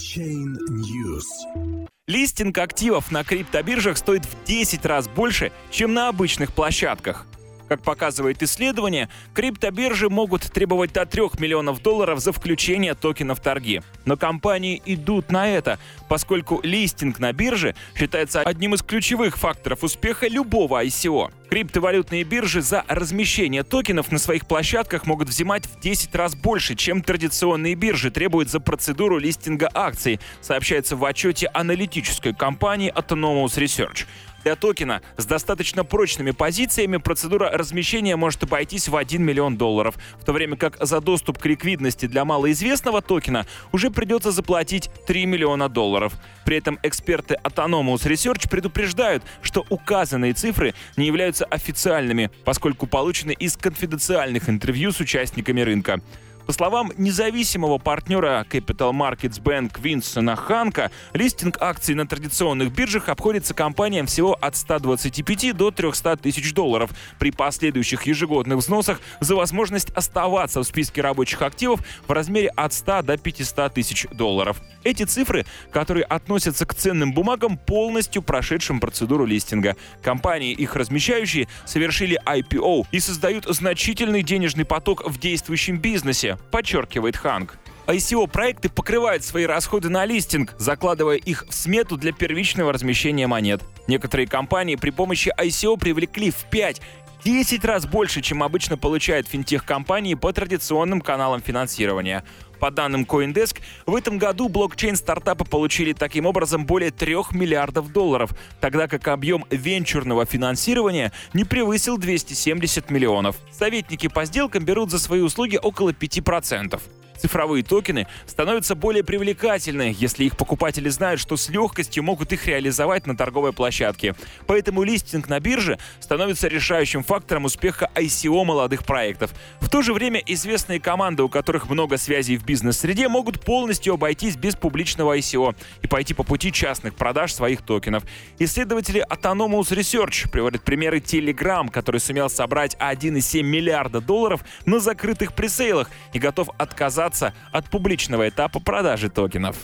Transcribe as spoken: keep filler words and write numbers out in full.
Blockchain News. Листинг активов на криптобиржах стоит в десять раз больше, чем на обычных площадках. Как показывает исследование, криптобиржи могут требовать до трёх миллионов долларов за включение токенов в торги. Но компании идут на это, поскольку листинг на бирже считается одним из ключевых факторов успеха любого ай си о. Криптовалютные биржи за размещение токенов на своих площадках могут взимать в десять раз больше, чем традиционные биржи требуют за процедуру листинга акций, сообщается в отчете аналитической компании Autonomous Research. Для токена с достаточно прочными позициями процедура размещения может обойтись в один миллион долларов, в то время как за доступ к ликвидности для малоизвестного токена уже придется заплатить три миллиона долларов. При этом эксперты Autonomous Research предупреждают, что указанные цифры не являются официальными, поскольку получены из конфиденциальных интервью с участниками рынка. По словам независимого партнера Capital Markets Bank Винсона Ханка, листинг акций на традиционных биржах обходится компаниям всего от ста двадцати пяти до трёхсот тысяч долларов при последующих ежегодных взносах за возможность оставаться в списке рабочих активов в размере от ста до пятисот тысяч долларов. Эти цифры, которые относятся к ценным бумагам, полностью прошедшим процедуру листинга. Компании, их размещающие, совершили ай пи о и создают значительный денежный поток в действующем бизнесе, подчеркивает Ханк. ай си о-проекты покрывают свои расходы на листинг, закладывая их в смету для первичного размещения монет. Некоторые компании при помощи ай си о привлекли в пять-десять раз больше, чем обычно получают финтех-компании по традиционным каналам финансирования. По данным CoinDesk, в этом году блокчейн-стартапы получили таким образом более трёх миллиардов долларов, тогда как объем венчурного финансирования не превысил двухсот семидесяти миллионов. Советники по сделкам берут за свои услуги около пяти процентов. Цифровые токены становятся более привлекательны, если их покупатели знают, что с легкостью могут их реализовать на торговой площадке. Поэтому листинг на бирже становится решающим фактором успеха ай си о молодых проектов. В то же время известные команды, у которых много связей в бизнес-среде, могут полностью обойтись без публичного ай си о и пойти по пути частных продаж своих токенов. Исследователи Autonomous Research приводят примеры Telegram, который сумел собрать один целых семь десятых миллиарда долларов на закрытых пресейлах и готов отказаться от публичного этапа продажи токенов.